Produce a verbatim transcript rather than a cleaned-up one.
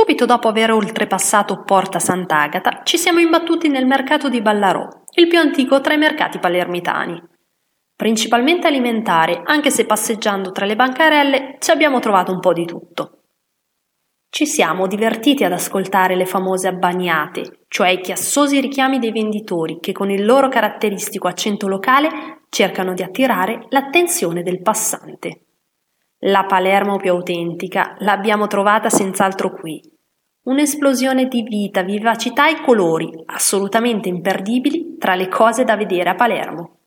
Subito dopo aver oltrepassato Porta Sant'Agata, ci siamo imbattuti nel mercato di Ballarò, il più antico tra i mercati palermitani. Principalmente alimentare, anche se passeggiando tra le bancarelle ci abbiamo trovato un po' di tutto. Ci siamo divertiti ad ascoltare le famose abbanniate, cioè i chiassosi richiami dei venditori che con il loro caratteristico accento locale cercano di attirare l'attenzione del passante. La Palermo più autentica l'abbiamo trovata senz'altro qui. Un'esplosione di vita, vivacità e colori assolutamente imperdibili tra le cose da vedere a Palermo.